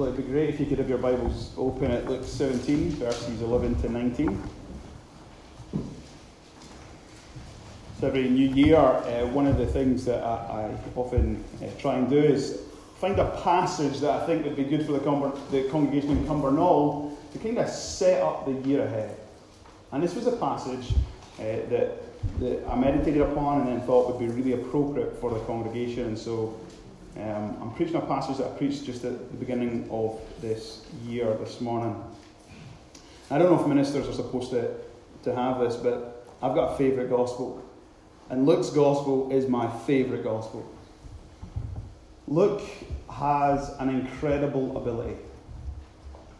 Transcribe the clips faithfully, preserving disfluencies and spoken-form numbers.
Well, it'd be great if you could have your Bibles open at Luke seventeen, verses eleven to nineteen. So every new year, uh, one of the things that I, I often uh, try and do is find a passage that I think would be good for the, Cumber- the congregation in Cumbernauld to kind of set up the year ahead. And this was a passage uh, that, that I meditated upon and then thought would be really appropriate for the congregation. And so um, I'm preaching a passage that I preached just at the beginning of this year, this morning. I don't know if ministers are supposed to, to have this, but I've got a favourite gospel. And Luke's gospel is my favourite gospel. Luke has an incredible ability.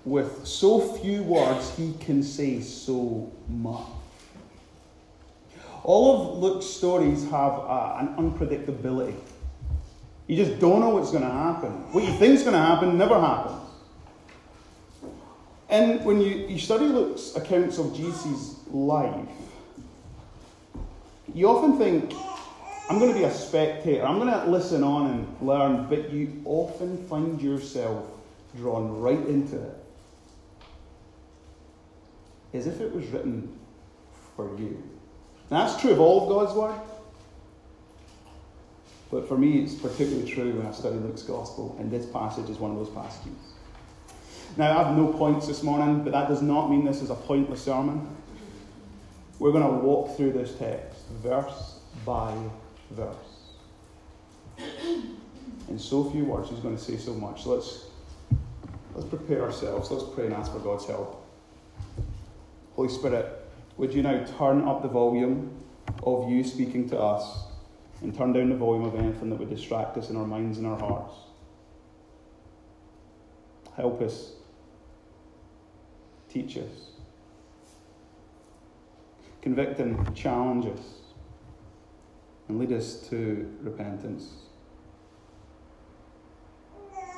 With so few words, he can say so much. All of Luke's stories have a, an unpredictability. You just don't know what's going to happen. What you think's going to happen never happens. And when you, you study Luke's accounts of Jesus' life, you often think, I'm going to be a spectator, I'm going to listen on and learn, but you often find yourself drawn right into it. As if it was written for you. Now, that's true of all of God's Word. But for me, it's particularly true when I study Luke's Gospel, and this passage is one of those passages. Now, I have no points this morning, but that does not mean this is a pointless sermon. We're going to walk through this text, verse by verse. In so few words, he's going to say so much. So let's, let's prepare ourselves. Let's pray and ask for God's help. Holy Spirit, would you now turn up the volume of you speaking to us and turn down the volume of anything that would distract us in our minds and our hearts. Help us. Teach us. Convict and challenge us and lead us to repentance.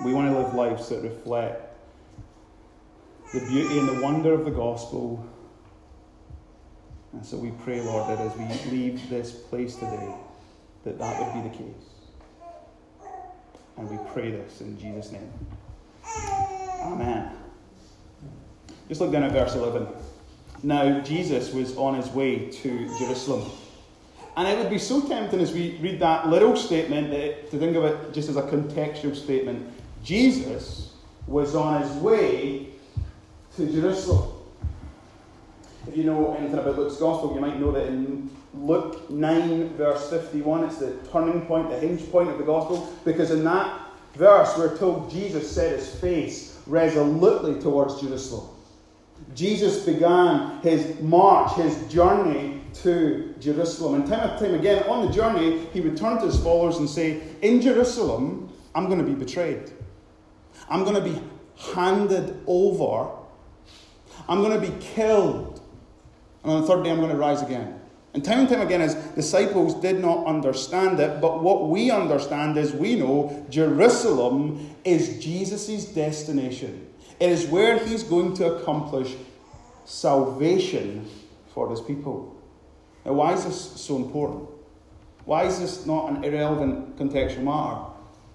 We want to live lives that reflect the beauty and the wonder of the gospel. And so we pray, Lord, that as we leave this place today, that that would be the case. And we pray this in Jesus' name. Amen. Just look down at verse eleven. Now, Jesus was on his way to Jerusalem. And it would be so tempting as we read that little statement that, to think of it just as a contextual statement. Jesus was on his way to Jerusalem. If you know anything about Luke's Gospel, you might know that in Luke nine, verse fifty-one, it's the turning point, the hinge point of the Gospel, because in that verse we're told Jesus set his face resolutely towards Jerusalem. Jesus began his march, his journey to Jerusalem. And time and time again, on the journey, he would turn to his followers and say, in Jerusalem, I'm going to be betrayed. I'm going to be handed over. I'm going to be killed. And on the third day, I'm going to rise again. And time and time again, his disciples did not understand it. But what we understand is we know Jerusalem is Jesus' destination. It is where he's going to accomplish salvation for his people. Now, why is this so important? Why is this not an irrelevant contextual matter?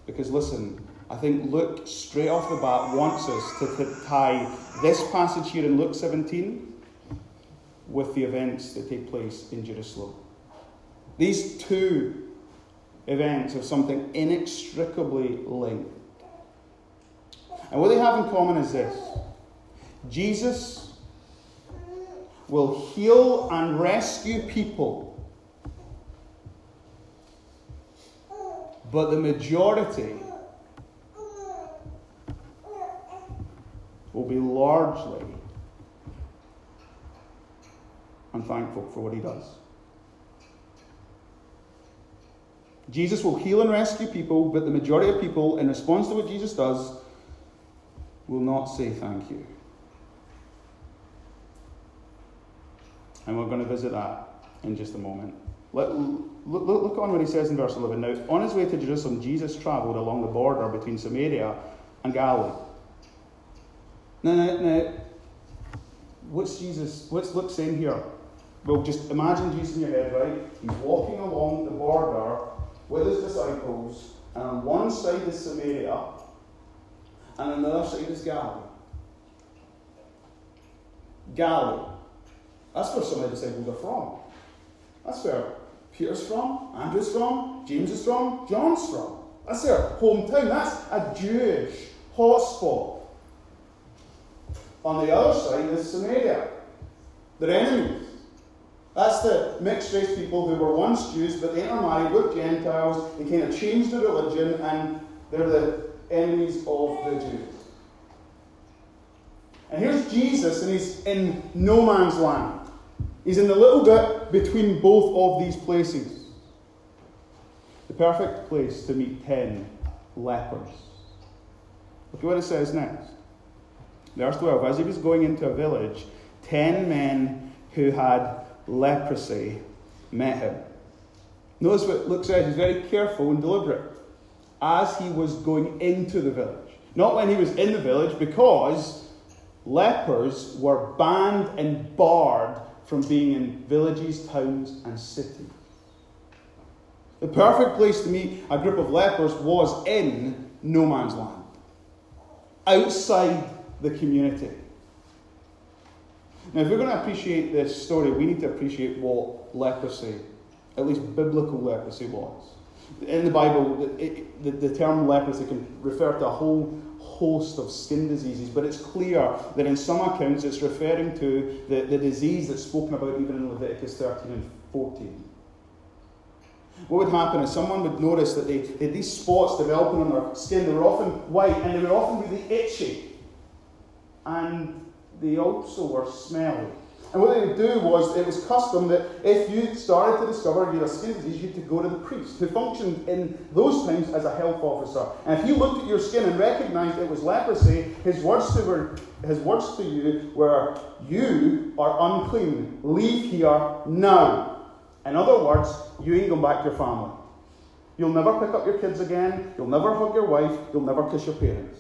Because, listen, I think Luke, straight off the bat, wants us to, to tie this passage here in Luke seventeen with the events that take place in Jerusalem. These two events have something inextricably linked. And what they have in common is this. Jesus will heal and rescue people. But the majority will be largely unthankful for what he does. Jesus will heal and rescue people, but the majority of people, in response to what Jesus does, will not say thank you. And we're going to visit that in just a moment. Look, look, look on what he says in verse eleven. Now, on his way to Jerusalem, Jesus travelled along the border between Samaria and Galilee. Now, now, now what's Jesus, what's Luke saying here? Well, just imagine Jesus in your head, right? He's walking along the border with his disciples, and on one side is Samaria, and on the other side is Galilee. Galilee. That's where some of the disciples are from. That's where Peter's from, Andrew's from, James is from, John's from. That's their hometown. That's a Jewish hotspot. On the other side is Samaria. They're enemies. That's the mixed-race people who were once Jews, but they intermarried with Gentiles. They kind of changed their religion, and they're the enemies of the Jews. And here's Jesus, and he's in no man's land. He's in the little bit between both of these places. The perfect place to meet ten lepers. Look at what it says next. Verse twelve, as he was going into a village, ten men who had leprosy met him. Notice what Luke says, he's very careful and deliberate. As he was going into the village. Not when he was in the village, because lepers were banned and barred from being in villages, towns, and cities. The perfect place to meet a group of lepers was in no man's land. Outside the community. Now, if we're going to appreciate this story, we need to appreciate what leprosy, at least biblical leprosy, was. In the Bible, it, the, the term leprosy can refer to a whole host of skin diseases, but it's clear that in some accounts it's referring to the, the disease that's spoken about even in Leviticus thirteen and fourteen. What would happen is someone would notice that they, they had these spots developing on their skin. They were often white, and they would often be really itchy. And they also were smelly. And what they would do was, it was custom that if you started to discover you had a skin disease, you had to go to the priest, who functioned in those times as a health officer. And if you looked at your skin and recognized it was leprosy, his words to, were, his words to you were, "You are unclean. Leave here now." In other words, you ain't going back to your family. You'll never pick up your kids again. You'll never hug your wife. You'll never kiss your parents.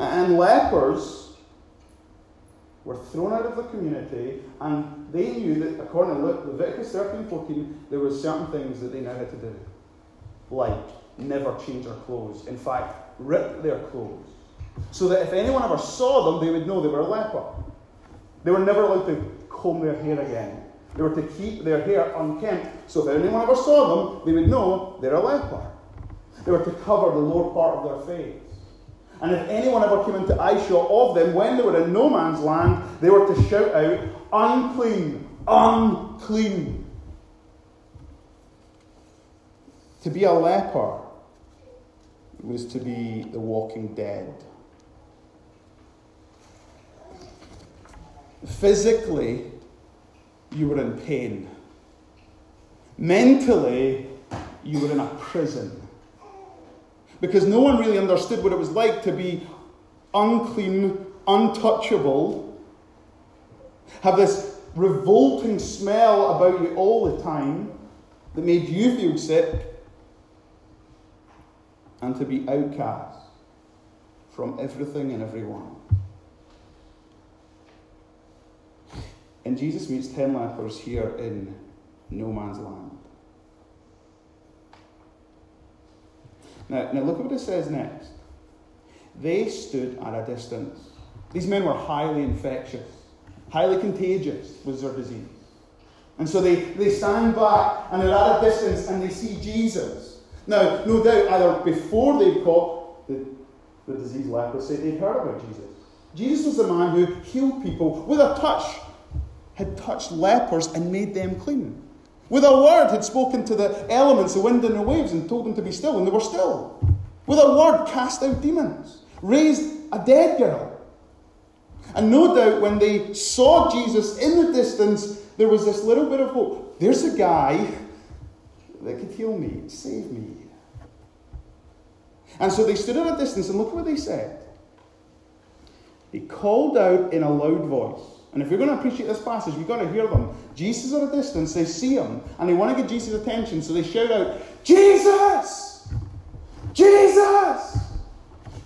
And lepers were thrown out of the community, and they knew that, according to Leviticus thirteen fourteen, there were certain things that they now had to do. Like, never change their clothes. In fact, rip their clothes. So that if anyone ever saw them, they would know they were a leper. They were never allowed to comb their hair again. They were to keep their hair unkempt, so if anyone ever saw them, they would know they're a leper. They were to cover the lower part of their face. And if anyone ever came into eyeshot of them when they were in no man's land, they were to shout out, "Unclean! Unclean!" To be a leper was to be the walking dead. Physically, you were in pain. Mentally, you were in a prison. Because no one really understood what it was like to be unclean, untouchable, have this revolting smell about you all the time that made you feel sick, and to be outcast from everything and everyone. And Jesus meets ten lepers here in no man's land. Now, now look at what it says next. They stood at a distance. These men were highly infectious. Highly contagious was their disease. And so they, they stand back, and they're at a distance, and they see Jesus. Now, no doubt, either before they caught the, the disease leprosy, they'd heard about Jesus. Jesus was the man who healed people with a touch. Had touched lepers and made them clean. With a word had spoken to the elements, the wind and the waves, and told them to be still, and they were still. With a word cast out demons, raised a dead girl. And no doubt when they saw Jesus in the distance, there was this little bit of hope. There's a guy that could heal me, save me. And so they stood at a distance, and look at what they said. They called out in a loud voice. And if you're going to appreciate this passage, you've got to hear them. Jesus at a distance, they see him, and they want to get Jesus' attention, so they shout out, "Jesus! Jesus!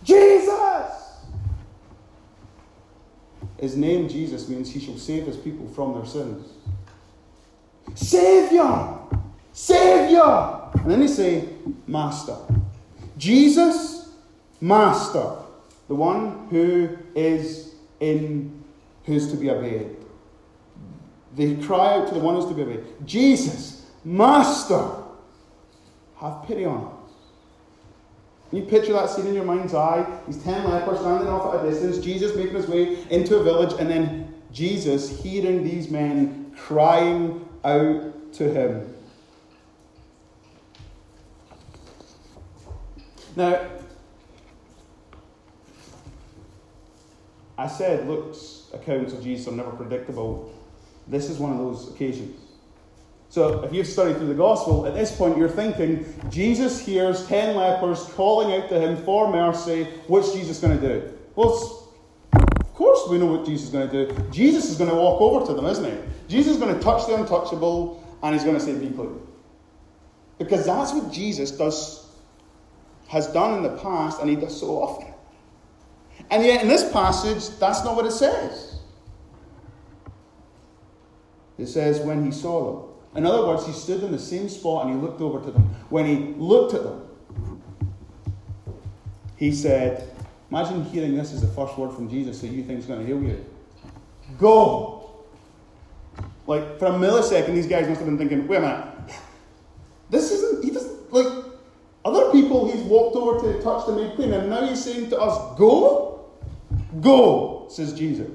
Jesus!" His name, Jesus, means he shall save his people from their sins. "Saviour! Saviour!" And then they say, "Master." Jesus, Master, the one who is in, who's to be obeyed. They cry out to the one who's to be obeyed. Jesus, Master, have pity on us. You picture that scene in your mind's eye. These ten lepers standing off at a distance. Jesus making his way into a village. And then Jesus hearing these men crying out to him. Now, I said Luke's accounts of Jesus are never predictable. This is one of those occasions. So if you've studied through the gospel, at this point you're thinking, Jesus hears ten lepers calling out to him for mercy. What's Jesus going to do? Well, of course we know what Jesus is going to do. Jesus is going to walk over to them, isn't he? Jesus is going to touch the untouchable, and he's going to say, be clean. Because that's what Jesus does, has done in the past, and he does so often. And yet in this passage, that's not what it says. It says, when he saw them. In other words, he stood in the same spot and he looked over to them. When he looked at them, he said, imagine hearing this as the first word from Jesus that you think is going to heal you. Go! Like, for a millisecond, these guys must have been thinking, wait a minute. This isn't, he doesn't, like, other people he's walked over to touch and made clean, and now he's saying to us, go? Go, says Jesus.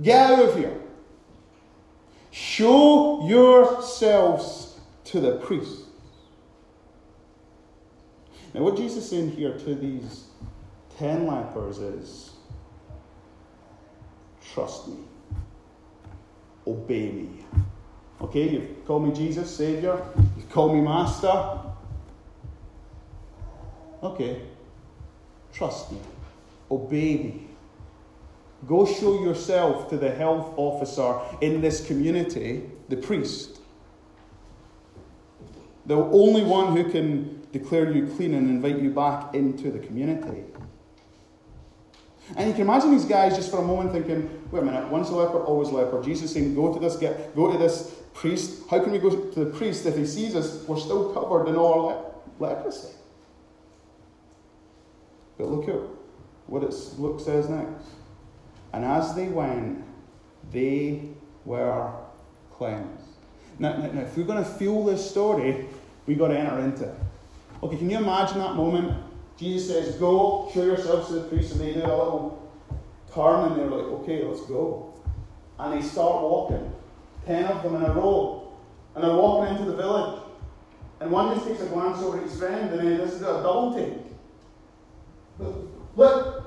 Get out of here. Show yourselves to the priests. Now, what Jesus is saying here to these ten lepers is, trust me. Obey me. Okay, you've called me Jesus, Savior. You've called me Master. Okay, trust me. Obey me. Go show yourself to the health officer in this community, the priest. The only one who can declare you clean and invite you back into the community. And you can imagine these guys just for a moment thinking, wait a minute, once a leper, always a leper. Jesus saying, go to this get, go to this priest. How can we go to the priest if he sees us? We're still covered in all our le- leprosy. But look at what it's, Luke says next. And as they went, they were cleansed. Now, now, now if we're going to fuel this story, we've got to enter into it. Okay, can you imagine that moment? Jesus says, go, show yourselves to the priests. And they do a little turn, and they're like, okay, let's go. And they start walking. Ten of them in a row. And they're walking into the village. And one just takes a glance over at his friend, and then this is a double take. Look.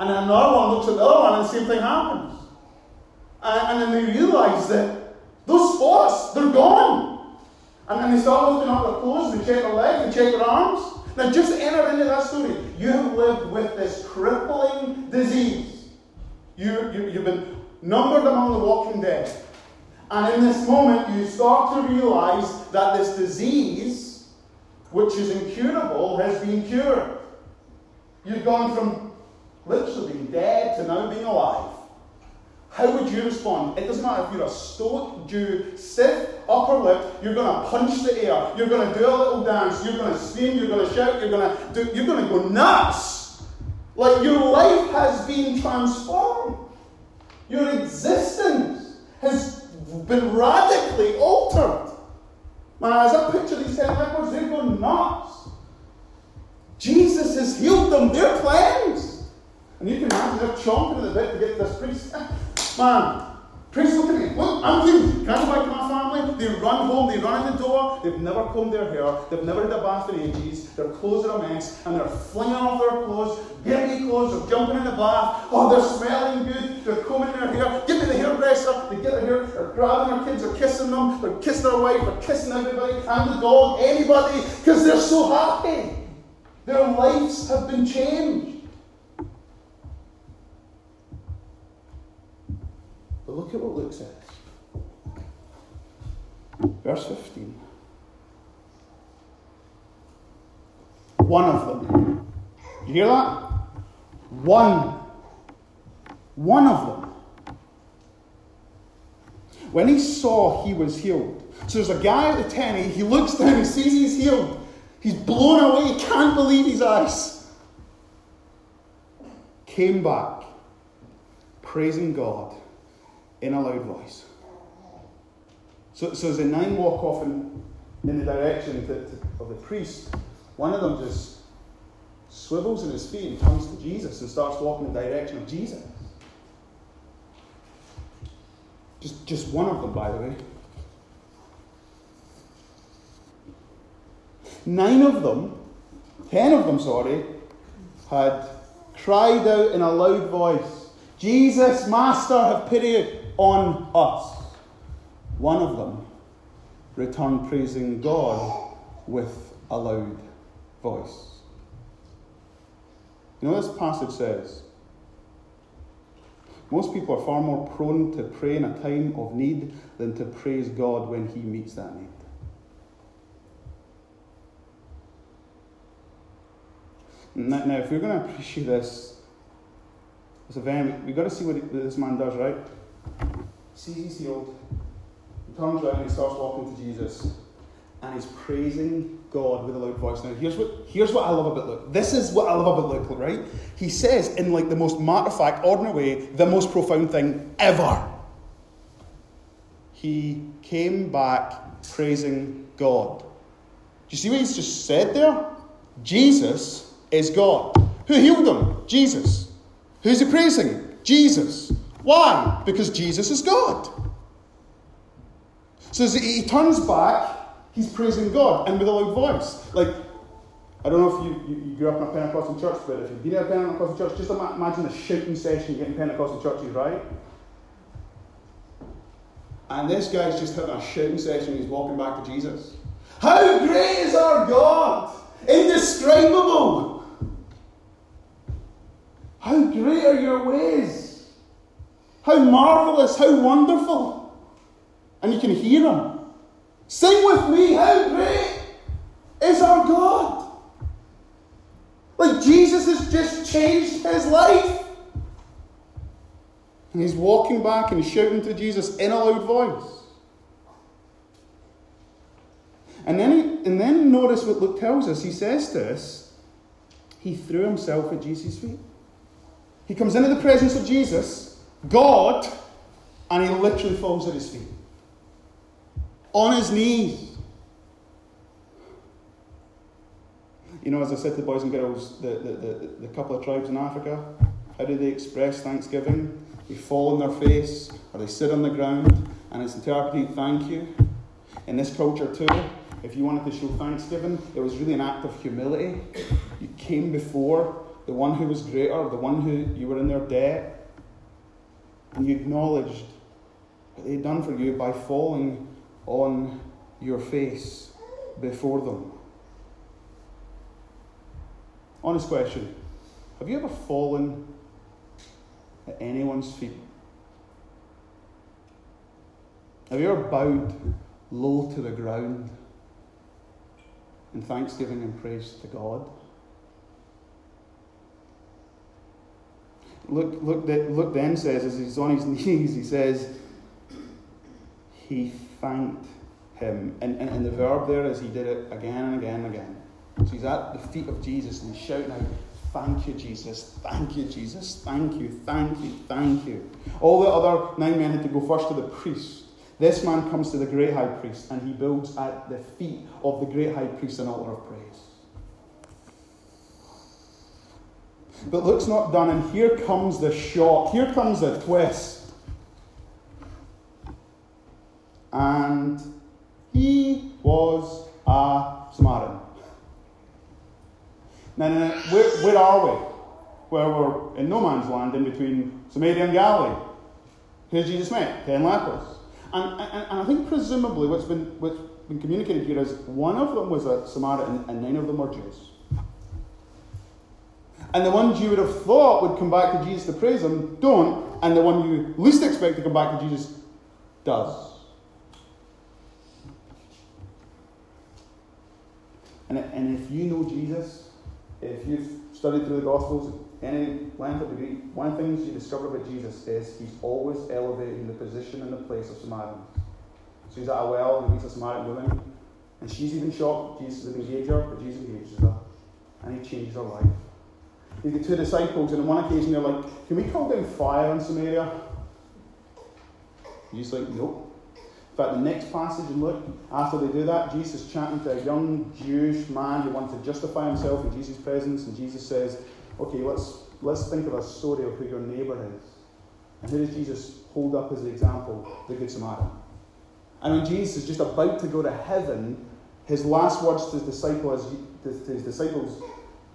And then another one looks at the other one and the same thing happens. And, and then they realise that those spots, they're gone. And then they start lifting up their clothes, they check their legs, they check their arms. Now just enter into that story. You have lived with this crippling disease. You, you, you've been numbered among the walking dead. And in this moment you start to realise that this disease, which is incurable, has been cured. You've gone from literally being dead to now being alive. How would you respond? It doesn't matter if you're a stoic Jew, stiff upper lip, you're going to punch the air, you're going to do a little dance, you're going to scream, you're going to shout, you're going to do, you're going to go nuts. Like your life has been transformed. Your existence has been radically altered. Man, as I picture these ten lepers, they go nuts. Jesus has healed them, they're cleansed. And you can imagine they're chomping at the bit to get to this priest. Man, priest, look at me. Look, I'm clean. Can I go back to my family? They run home. They run in the door. They've never combed their hair. They've never had a bath in ages. Their clothes are a mess. And they're flinging off their clothes. Getting clothes. They're jumping in the bath. Oh, they're smelling good. They're combing their hair. Give me the hairdresser. They get their hair. They're grabbing their kids. They're kissing them. They're kissing their wife. They're kissing everybody. And the dog. Anybody. Because they're so happy. Their lives have been changed. But look at what Luke says. Verse fifteen. One of them. You hear that? One. One of them. When he saw he was healed. So there's a guy at the ten, he looks down, he sees he's healed. He's blown away. He can't believe his eyes. Came back, praising God in a loud voice. So, so as the nine walk off in, in the direction to, to, of the priest, one of them just swivels in his feet and comes to Jesus and starts walking in the direction of Jesus. Just, just one of them, by the way. Nine of them, ten of them, sorry, had cried out in a loud voice, "Jesus, Master, have pity on us." One of them returned praising God with a loud voice. You know, this passage says, most people are far more prone to pray in a time of need than to praise God when he meets that need. Now, now if we're going to appreciate this, this event, we've got to see what, he, what this man does, right? See, he's healed. He turns around and he starts walking to Jesus. And he's praising God with a loud voice. Now, here's what here's what I love about Luke. This is what I love about Luke, right? He says, in like the most matter-of-fact, ordinary way, the most profound thing ever. He came back praising God. Do you see what he's just said there? Jesus is God. Who healed him? Jesus. Who's he praising? Jesus. Why? Because Jesus is God. So he turns back. He's praising God, and with a loud voice. Like, I don't know if you, you, you grew up in a Pentecostal church, but if you've been in a Pentecostal church, just imagine a shouting session you get in Pentecostal churches, right? And this guy's just having a shouting session, he's walking back to Jesus. How great is our God! Indescribable! How great are your ways! How marvelous, how wonderful! And you can hear him. Sing with me, how great is our God. Like Jesus has just changed his life. And he's walking back and shouting to Jesus in a loud voice. And then, he, and then notice what Luke tells us. He says this, he threw himself at Jesus' feet. He comes into the presence of Jesus, God, and he literally falls at his feet. On his knees. You know, as I said to the boys and girls, the, the, the, the couple of tribes in Africa, how do they express thanksgiving? They fall on their face, or they sit on the ground, and it's interpreted, thank you. In this culture too, if you wanted to show thanksgiving, it was really an act of humility. You came before the one who was greater, the one who you were in their debt, and you acknowledged what they'd done for you by falling on your face before them. Honest question. Have you ever fallen at anyone's feet? Have you ever bowed low to the ground in thanksgiving and praise to God? Look, look, look then says, as he's on his knees, he says, he thanked him. And, and, and the verb there is he did it again and again and again. So he's at the feet of Jesus and he's shouting out, thank you, Jesus. Thank you, Jesus. Thank you, thank you, thank you. All the other nine men had to go first to the priest. This man comes to the great high priest and he builds at the feet of the great high priest an altar of praise. But Luke's not done, and here comes the shock. Here comes the twist. And he was a Samaritan. Now, now, now where, where are we? Where we're in no man's land in between Samaria and Galilee. Who Jesus met? Ten lepers. And, and, and I think presumably what's been, what's been communicated here is one of them was a Samaritan and nine of them were Jews. And the ones you would have thought would come back to Jesus to praise him don't. And the one you least expect to come back to Jesus does. And if you know Jesus, if you've studied through the Gospels, any length of degree, one of the things you discover about Jesus is he's always elevating the position and the place of Samaritans. So he's at a well, he meets a Samaritan woman, And she's even shocked that Jesus doesn't engage her, but Jesus engages her. And he changes her life. He's got two disciples, and on one occasion they're like, can we call down fire in Samaria? Jesus like, nope. In fact, the next passage in Luke, after they do that, Jesus is chanting to a young Jewish man who wants to justify himself in Jesus' presence, and Jesus says, okay, let's let's think of a story of who your neighbour is. And who does Jesus hold up as the example? The Good Samaritan. And when Jesus is just about to go to heaven, his last words to his disciples, to his disciples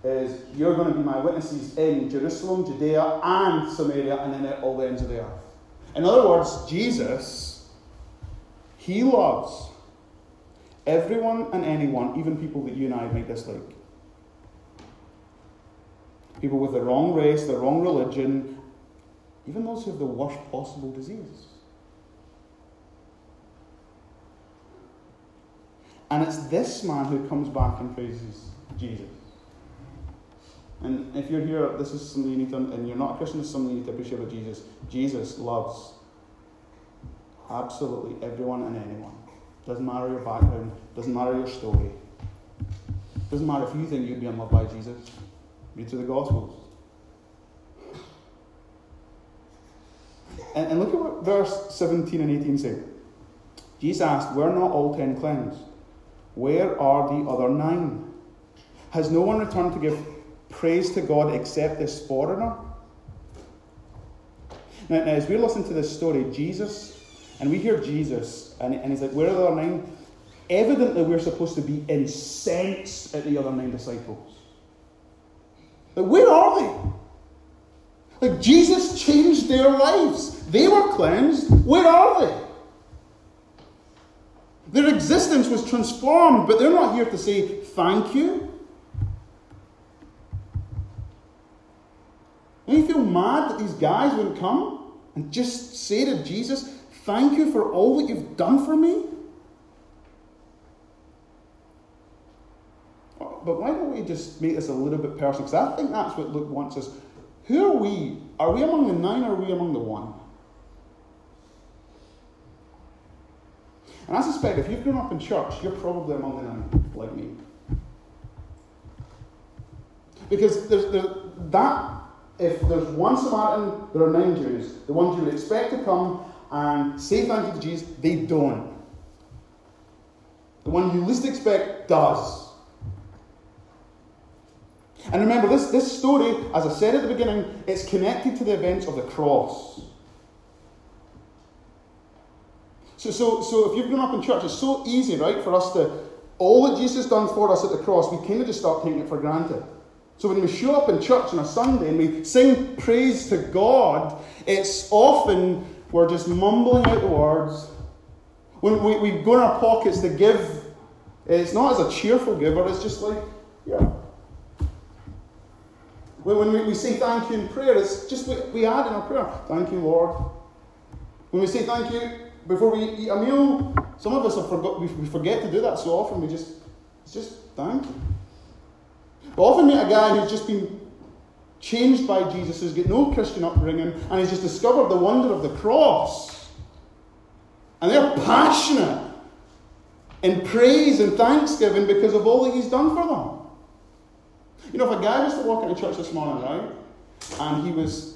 is, you're going to be my witnesses in Jerusalem, Judea, and Samaria, and then at all the ends of the earth. In other words, Jesus, he loves everyone and anyone, even people that you and I might dislike. People with the wrong race, the wrong religion, even those who have the worst possible disease. And it's this man who comes back and praises Jesus. And if you're here, this is something you need to, and you're not a Christian, this is something you need to appreciate about Jesus. Jesus loves absolutely everyone and anyone. Doesn't matter your background, doesn't matter your story. Doesn't matter if you think you'd be unloved by Jesus. Read through the Gospels. And, and look at what verse seventeen and eighteen say. Jesus asked, were not all ten cleansed? Where are the other nine? Has no one returned to give praise to God except this foreigner? Now, now as we're listening to this story, Jesus, and we hear Jesus, and, and he's like, where are the other nine? Evidently, we're supposed to be incensed at the other nine disciples. Like, where are they? Like, Jesus changed their lives. They were cleansed. Where are they? Their existence was transformed, but they're not here to say thank you. Don't you feel mad that these guys wouldn't come and just say to Jesus, thank you for all that you've done for me? But why don't we just make this a little bit personal? Because I think that's what Luke wants us. Who are we? Are we among the nine or are we among the one? And I suspect if you've grown up in church, you're probably among them like me. Because there's, there's that, if there's one Samaritan, there are nine Jews. The ones you would expect to come and say thank you to Jesus, they don't. The one you least expect does. And remember, this, this story, as I said at the beginning, it's connected to the events of the cross. So, so, so if you've grown up in church, it's so easy, right, for us to, all that Jesus has done for us at the cross, we kind of just start taking it for granted. So when we show up in church on a Sunday and we sing praise to God, it's often we're just mumbling out the words. When we, we go in our pockets to give, it's not as a cheerful giver, it's just like, yeah. When we, we say thank you in prayer, it's just we, we add in our prayer, thank you, Lord. When we say thank you, before we eat a meal, some of us have forgot, we forget to do that so often. We just, it's just thank you. But often meet a guy who's just been changed by Jesus, who's got no Christian upbringing, and he's just discovered the wonder of the cross. And they're passionate in praise and thanksgiving because of all that he's done for them. You know, if a guy was to walk into church this morning, right, and he was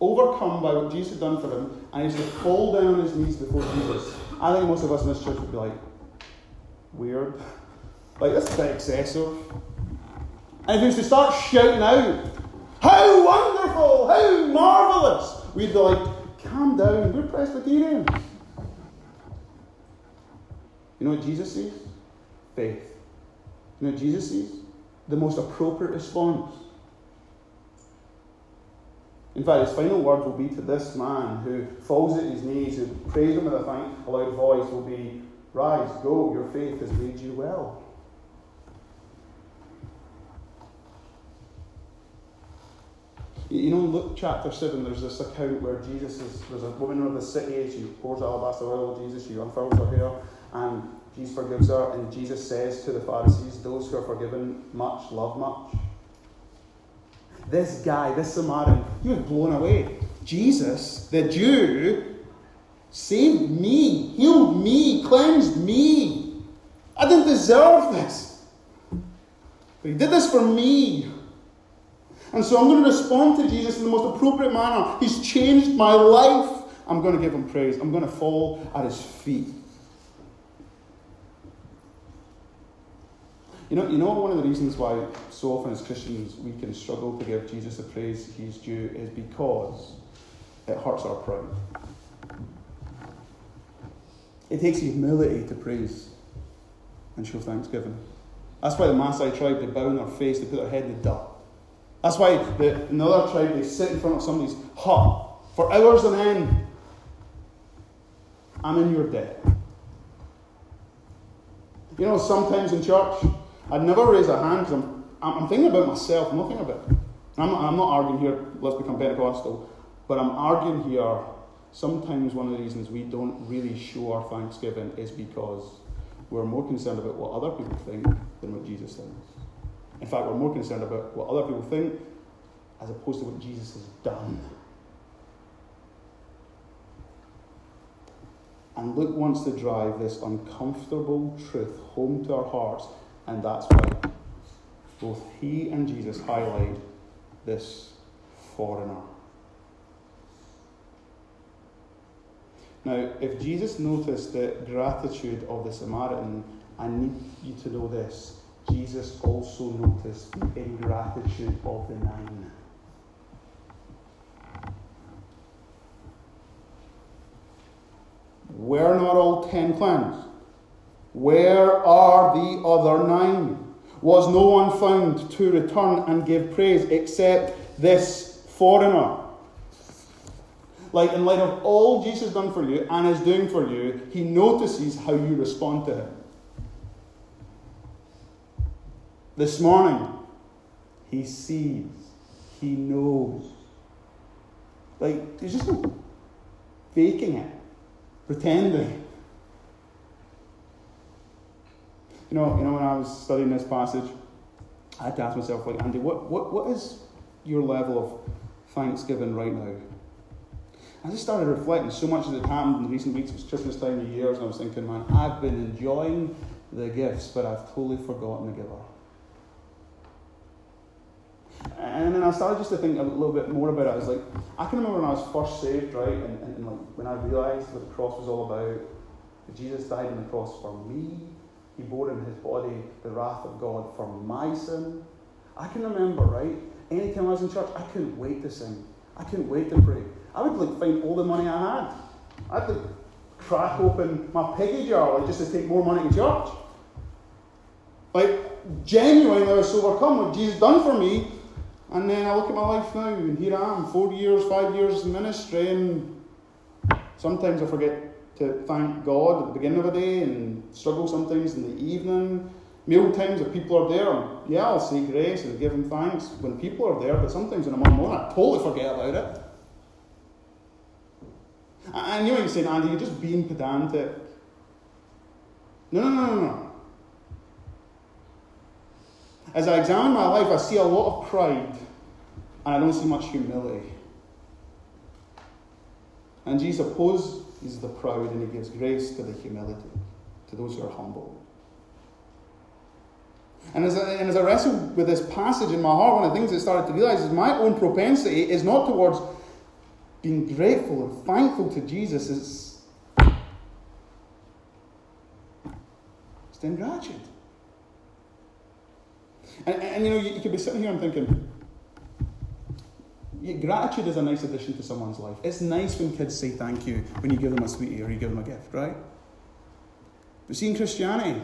overcome by what Jesus had done for him, and he used to fall down on his knees before Jesus, I think most of us in this church would be like, weird. Like, that's a bit excessive. And if he was to start shouting out, how wonderful, how marvellous, we'd be like, calm down, we're Presbyterians. You know what Jesus sees? Faith. You know what Jesus sees? The most appropriate response. In fact, his final words will be to this man who falls at his knees and prays him with a thank, a loud voice will be, rise, go, your faith has made you well. You know, in Luke chapter seven, there's this account where Jesus is, there's a woman of the city, she pours alabaster oil on Jesus, she unfurls her hair, and Jesus forgives her, and Jesus says to the Pharisees, those who are forgiven much love much. This guy, this Samaritan, he was blown away. Jesus, the Jew, saved me, healed me, cleansed me. I didn't deserve this. But he did this for me. And so I'm going to respond to Jesus in the most appropriate manner. He's changed my life. I'm going to give him praise. I'm going to fall at his feet. You know, you know one of the reasons why so often as Christians we can struggle to give Jesus the praise he's due is because it hurts our pride. It takes humility to praise and show thanksgiving. That's why the Maasai tribe, they bow on their face, they put their head in the dirt. That's why the, another tribe, they sit in front of somebody's hut for hours on end. I'm in your debt. You know, sometimes in church, I'd never raise a hand because I'm, I'm thinking about myself, nothing about it. I'm not, I'm not arguing here, let's become Pentecostal, but I'm arguing here, sometimes one of the reasons we don't really show our thanksgiving is because we're more concerned about what other people think than what Jesus thinks. In fact, we're more concerned about what other people think as opposed to what Jesus has done. And Luke wants to drive this uncomfortable truth home to our hearts, and that's why both he and Jesus highlight this foreigner. Now, if Jesus noticed the gratitude of the Samaritan, I need you to know this. Jesus also noticed the ingratitude of the nine. Where are not all ten cleansed? Where are the other nine? Was no one found to return and give praise except this foreigner? Like, in light of all Jesus has done for you and is doing for you, he notices how you respond to him. This morning, he sees, he knows. Like, there's just no faking it, pretending. You know, you know, when I was studying this passage, I had to ask myself, like, Andy, what, what, what is your level of thanksgiving right now? I just started reflecting. So much has happened in the recent weeks. It was Christmas time of years, and I was thinking, man, I've been enjoying the gifts, but I've totally forgotten the giver. And then I started just to think a little bit more about it. I was like, I can remember when I was first saved, right? And, and, and like when I realised what the cross was all about, that Jesus died on the cross for me. He bore in his body the wrath of God for my sin. I can remember, right? Anytime I was in church, I couldn't wait to sing. I couldn't wait to pray. I would like find all the money I had. I had to crack open my piggy jar like, just to take more money to church. Like, genuinely, I was overcome with what Jesus done for me. And then I look at my life now, and here I am, four years, five years in ministry, and sometimes I forget to thank God at the beginning of a day, and struggle sometimes in the evening. Meal times, if people are there, yeah, I'll say grace and give them thanks when people are there, but sometimes in a moment, I totally forget about it. I knew what you were saying, Andy, you're just being pedantic. No, no, no, no, no. As I examine my life, I see a lot of pride, and I don't see much humility. And Jesus opposes the proud, and he gives grace to the humility, to those who are humble. And as I, and as I wrestled with this passage in my heart, one of the things I started to realize is my own propensity is not towards being grateful and thankful to Jesus, is it's ingratitude. And, and, and you know, you, you could be sitting here and thinking, yeah, gratitude is a nice addition to someone's life. It's nice when kids say thank you, when you give them a sweetie or you give them a gift, right? But see, in Christianity,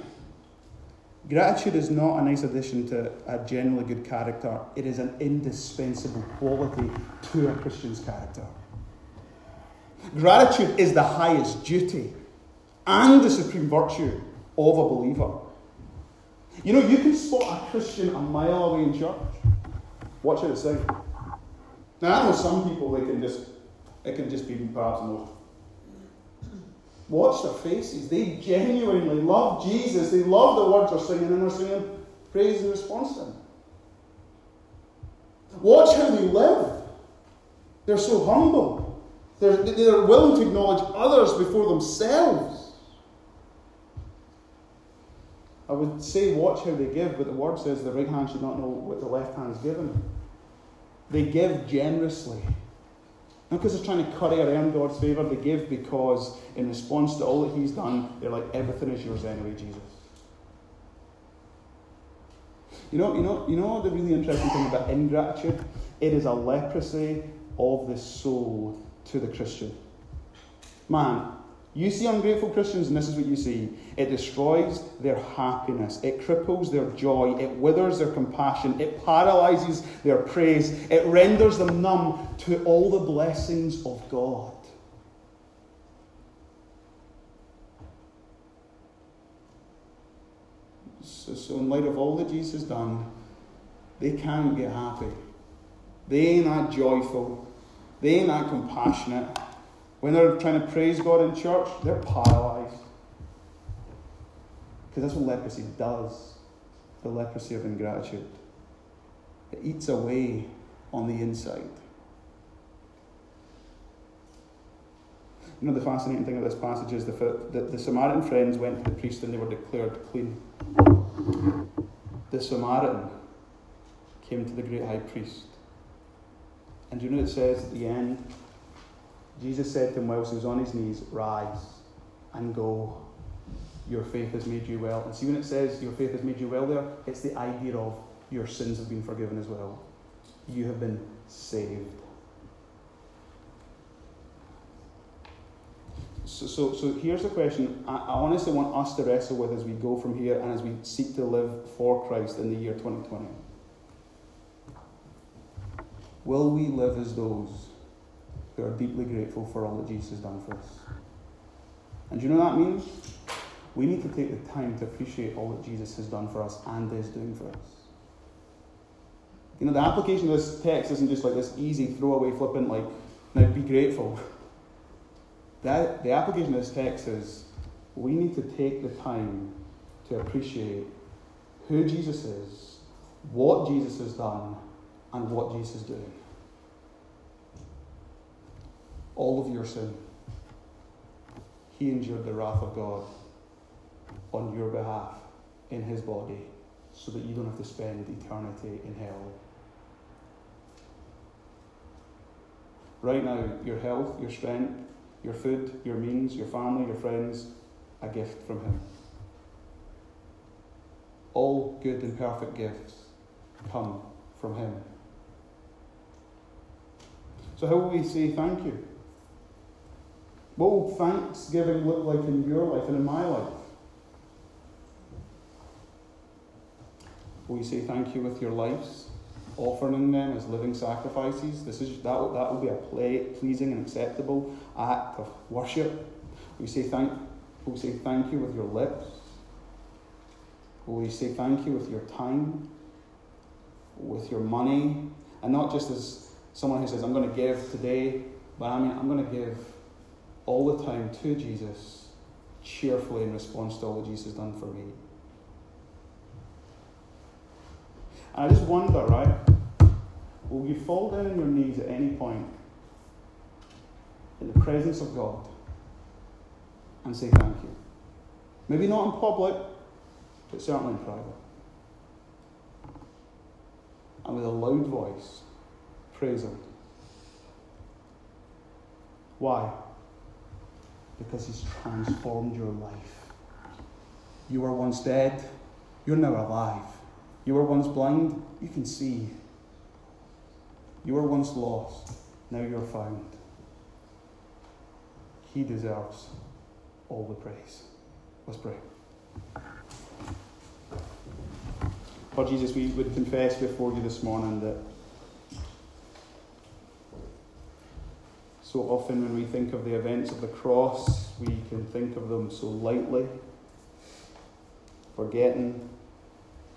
gratitude is not a nice addition to a generally good character. It is an indispensable quality to a Christian's character. Gratitude is the highest duty and the supreme virtue of a believer. You know, you can spot a Christian a mile away in church. Watch how they sing. Now, I know some people, they can just, it can just be perhaps more. Watch their faces. They genuinely love Jesus. They love the words they're singing, and they're singing praise in response to him. Watch how they live. They're so humble. They're, they're willing to acknowledge others before themselves. I would say watch how they give, but the word says the right hand should not know what the left hand's given. They give generously. Not because they're trying to curry or earn God's favour. They give because in response to all that he's done, they're like, everything is yours anyway, Jesus. You know, you know, you know the really interesting thing about ingratitude? It is a leprosy of the soul to the Christian. Man, you see ungrateful Christians, and this is what you see. It destroys their happiness. It cripples their joy. It withers their compassion. It paralyzes their praise. It renders them numb to all the blessings of God. So, so in light of all that Jesus has done, they can't get happy. They ain't that joyful. They ain't that compassionate. When they're trying to praise God in church, they're paralyzed. Because that's what leprosy does. The leprosy of ingratitude. It eats away on the inside. You know, the fascinating thing of this passage is the, the, the Samaritan friends went to the priest and they were declared clean. The Samaritan came to the great high priest. And do you know what it says at the end? Jesus said to him whilst he was on his knees, "Rise and go. Your faith has made you well." And see when it says your faith has made you well there, it's the idea of your sins have been forgiven as well. You have been saved. So, so, so here's the question I, I honestly want us to wrestle with as we go from here and as we seek to live for Christ in the year twenty twenty. Will we live as those who are deeply grateful for all that Jesus has done for us? And do you know what that means? We need to take the time to appreciate all that Jesus has done for us and is doing for us. You know, the application of this text isn't just like this easy throwaway flippant, like, now be grateful. That, the application of this text is we need to take the time to appreciate who Jesus is, what Jesus has done, and what Jesus is doing. All of your sin. He endured the wrath of God on your behalf in his body so that you don't have to spend eternity in hell. Right now, your health, your strength, your food, your means, your family, your friends, a gift from him. All good and perfect gifts come from him. So how will we say thank you? What will thanksgiving look like in your life and in my life? Will you say thank you with your lives, offering them as living sacrifices? This is that will, that will be a play, pleasing and acceptable act of worship. Will you say thank? Will you say thank you with your lips? Will you say thank you with your time, with your money, and not just as someone who says, "I'm going to give today," but I mean, I'm going to give all the time to Jesus, cheerfully in response to all that Jesus has done for me. And I just wonder, right? Will you fall down on your knees at any point in the presence of God and say thank you? Maybe not in public, but certainly in private. And with a loud voice, praise him. Why? Because he's transformed your life. You were once dead, you're now alive. You were once blind, you can see. You were once lost, now you're found. He deserves all the praise. Let's pray. Lord Jesus, we would confess before you this morning that so often when we think of the events of the cross, we can think of them so lightly, forgetting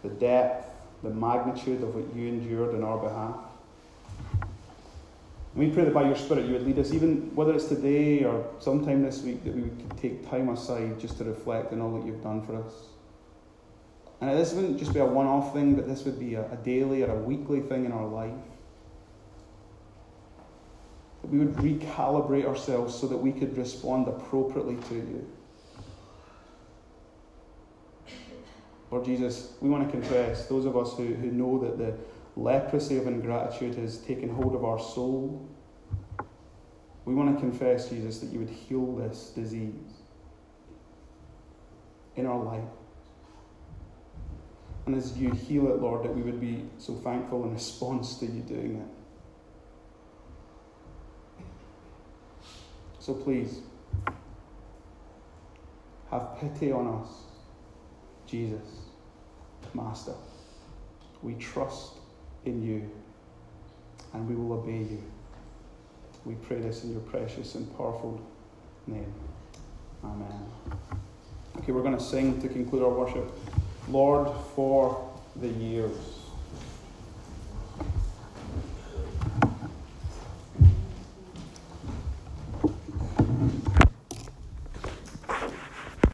the depth, the magnitude of what you endured on our behalf. And we pray that by your Spirit you would lead us, even whether it's today or sometime this week, that we could take time aside just to reflect on all that you've done for us. And this wouldn't just be a one-off thing, but this would be a, a daily or a weekly thing in our life. That we would recalibrate ourselves so that we could respond appropriately to you. Lord Jesus, we want to confess, those of us who, who know that the leprosy of ingratitude has taken hold of our soul, we want to confess, Jesus, that you would heal this disease in our life. And as you heal it, Lord, that we would be so thankful in response to you doing it. So please, have pity on us, Jesus, Master. We trust in you and we will obey you. We pray this in your precious and powerful name. Amen. Okay, we're going to sing to conclude our worship. Lord, for the years.